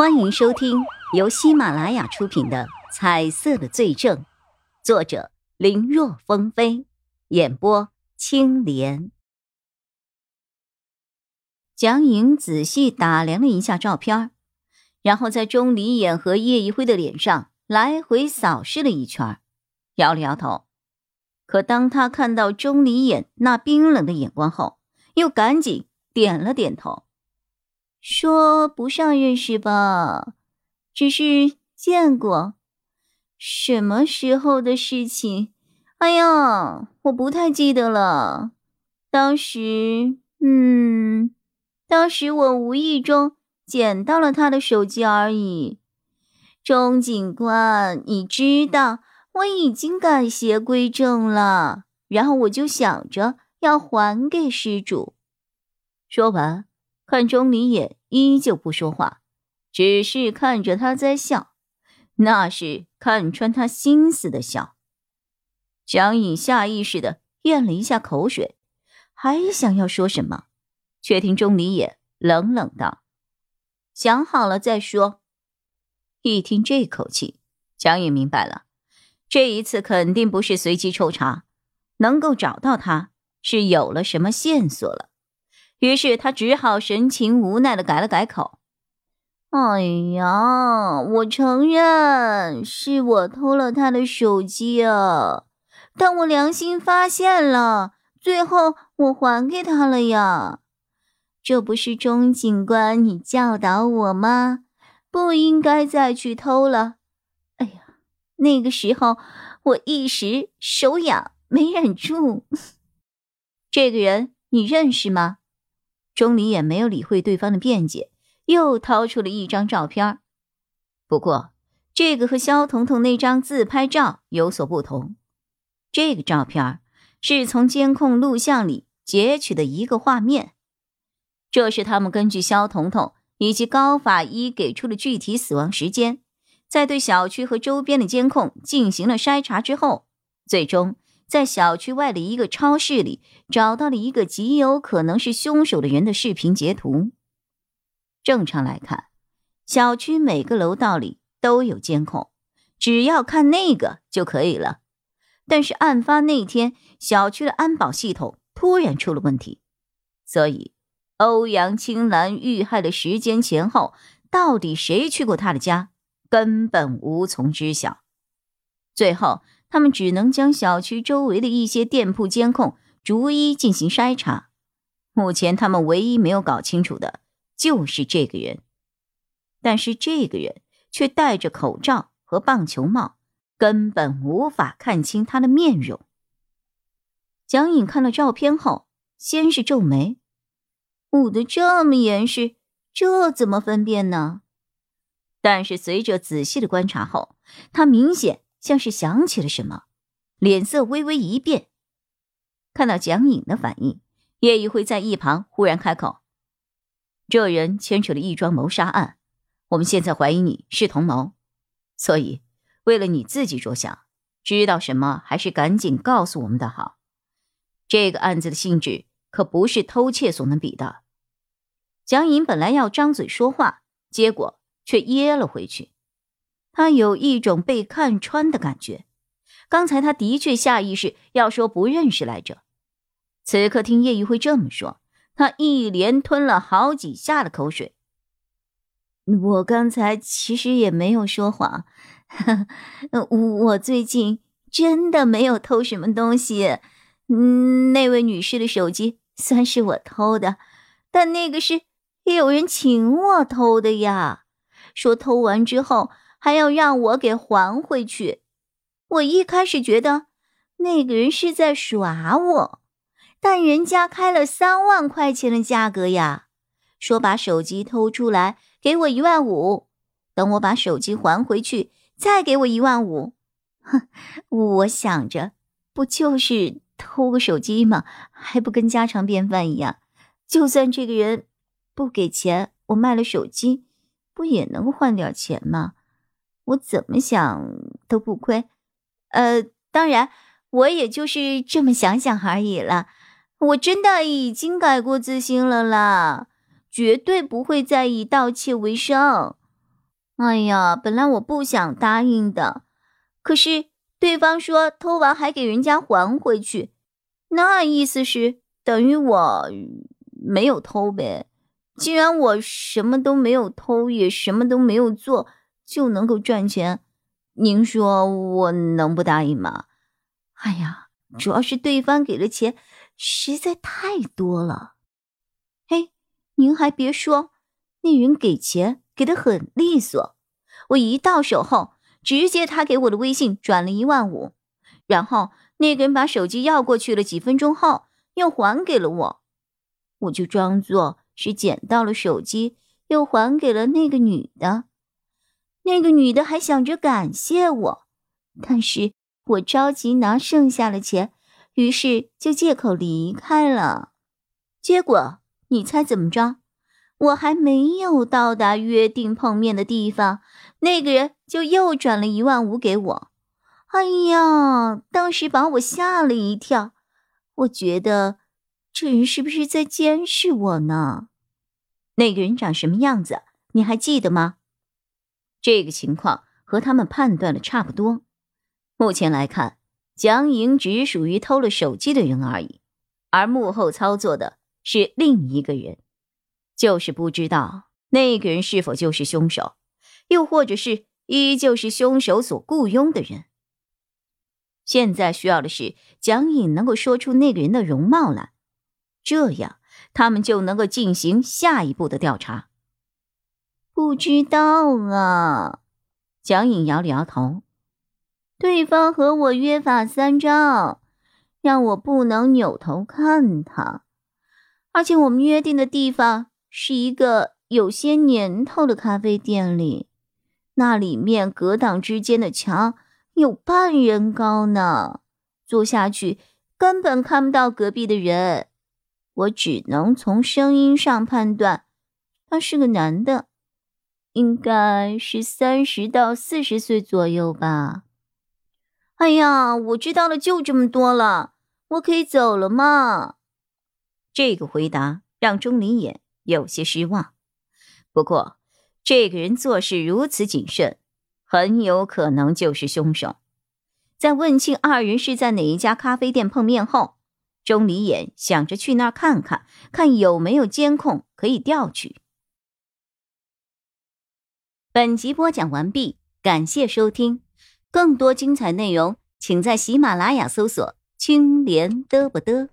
欢迎收听由喜马拉雅出品的《彩色的罪证》，作者林若风飞，演播青莲。蒋颖仔细打量了一下照片，然后在钟离眼和叶一辉的脸上来回扫视了一圈，摇了摇头。可当他看到钟离眼那冰冷的眼光后，又赶紧点了点头，说不上认识吧，只是见过。什么时候的事情？哎呀，我不太记得了。当时我无意中捡到了他的手机而已。钟警官，你知道我已经改邪归正了，然后我就想着要还给失主。说完，看钟离眼依旧不说话，只是看着他在笑，那是看穿他心思的笑。蒋颖下意识地咽了一下口水，还想要说什么，却听钟离眼冷冷道：“想好了再说。”一听这口气，蒋颖明白了，这一次肯定不是随机抽查，能够找到他是有了什么线索了。于是他只好神情无奈地改了改口：“哎呀，我承认是我偷了他的手机啊，但我良心发现了，最后我还给他了呀。这不是钟警官你教导我吗？不应该再去偷了。哎呀，那个时候我一时手痒没忍住。”“这个人你认识吗？”钟离眼没有理会对方的辩解，又掏出了一张照片。不过，这个和肖彤彤那张自拍照有所不同。这个照片是从监控录像里截取的一个画面，这是他们根据肖彤彤以及高法医给出的具体死亡时间，在对小区和周边的监控进行了筛查之后，最终在小区外的一个超市里找到了一个极有可能是凶手的人的视频截图。正常来看，小区每个楼道里都有监控，只要看那个就可以了。但是案发那天，小区的安保系统突然出了问题，所以欧阳青兰遇害的时间前后，到底谁去过她的家，根本无从知晓。最后他们只能将小区周围的一些店铺监控逐一进行筛查，目前他们唯一没有搞清楚的就是这个人。但是这个人却戴着口罩和棒球帽，根本无法看清他的面容。蒋颖看了照片后，先是皱眉：“捂得这么严实，这怎么分辨呢？”但是随着仔细的观察后，他明显像是想起了什么，脸色微微一变。看到蒋颖的反应，叶一辉在一旁忽然开口：“这人牵扯了一桩谋杀案，我们现在怀疑你是同谋，所以为了你自己着想，知道什么还是赶紧告诉我们的好。这个案子的性质可不是偷窃所能比的。”蒋颖本来要张嘴说话，结果却噎了回去。他有一种被看穿的感觉，刚才他的确下意识要说不认识来着，此刻听叶一辉这么说，他一连吞了好几下的口水。“我刚才其实也没有说谎，我最近真的没有偷什么东西。那位女士的手机算是我偷的，但那个是有人请我偷的呀，说偷完之后还要让我给还回去。我一开始觉得那个人是在耍我，但人家开了3万块钱的价格呀，说把手机偷出来给我1万5，等我把手机还回去再给我1万5。我想着不就是偷个手机吗，还不跟家常便饭一样，就算这个人不给钱，我卖了手机不也能换点钱吗？我怎么想都不亏。当然我也就是这么想想而已了，我真的已经改过自新了啦，绝对不会再以盗窃为生。哎呀，本来我不想答应的，可是对方说偷完还给人家还回去，那意思是等于我没有偷呗。既然我什么都没有偷，也什么都没有做，就能够赚钱，您说我能不答应吗？哎呀，主要是对方给的钱实在太多了。嘿，您还别说，那人给钱给得很利索，我一到手后，直接他给我的微信转了15000，然后那个人把手机要过去了，几分钟后又还给了我，我就装作是捡到了手机，又还给了那个女的。那个女的还想着感谢我，但是我着急拿剩下的钱，于是就借口离开了。结果你猜怎么着？我还没有到达约定碰面的地方，那个人就又转了15000给我。哎呀，当时把我吓了一跳，我觉得这人是不是在监视我呢？那个人长什么样子，你还记得吗？这个情况和他们判断的差不多。目前来看，蒋颖只属于偷了手机的人而已，而幕后操作的是另一个人。就是不知道那个人是否就是凶手，又或者是依旧是凶手所雇佣的人。现在需要的是蒋颖能够说出那个人的容貌来，这样他们就能够进行下一步的调查。不知道啊，蒋颖摇了摇头。对方和我约法三章，让我不能扭头看他，而且我们约定的地方是一个有些年头的咖啡店里，那里面隔挡之间的墙有半人高呢，坐下去根本看不到隔壁的人。我只能从声音上判断，他是个男的，应该是30到40岁左右吧。哎呀，我知道了就这么多了，我可以走了吗？这个回答让钟离也有些失望。不过，这个人做事如此谨慎，很有可能就是凶手。在问清二人是在哪一家咖啡店碰面后，钟离眼想着去那儿看看，看有没有监控可以调取。本集播讲完毕，感谢收听，更多精彩内容，请在喜马拉雅搜索“青莲嘚不嘚”。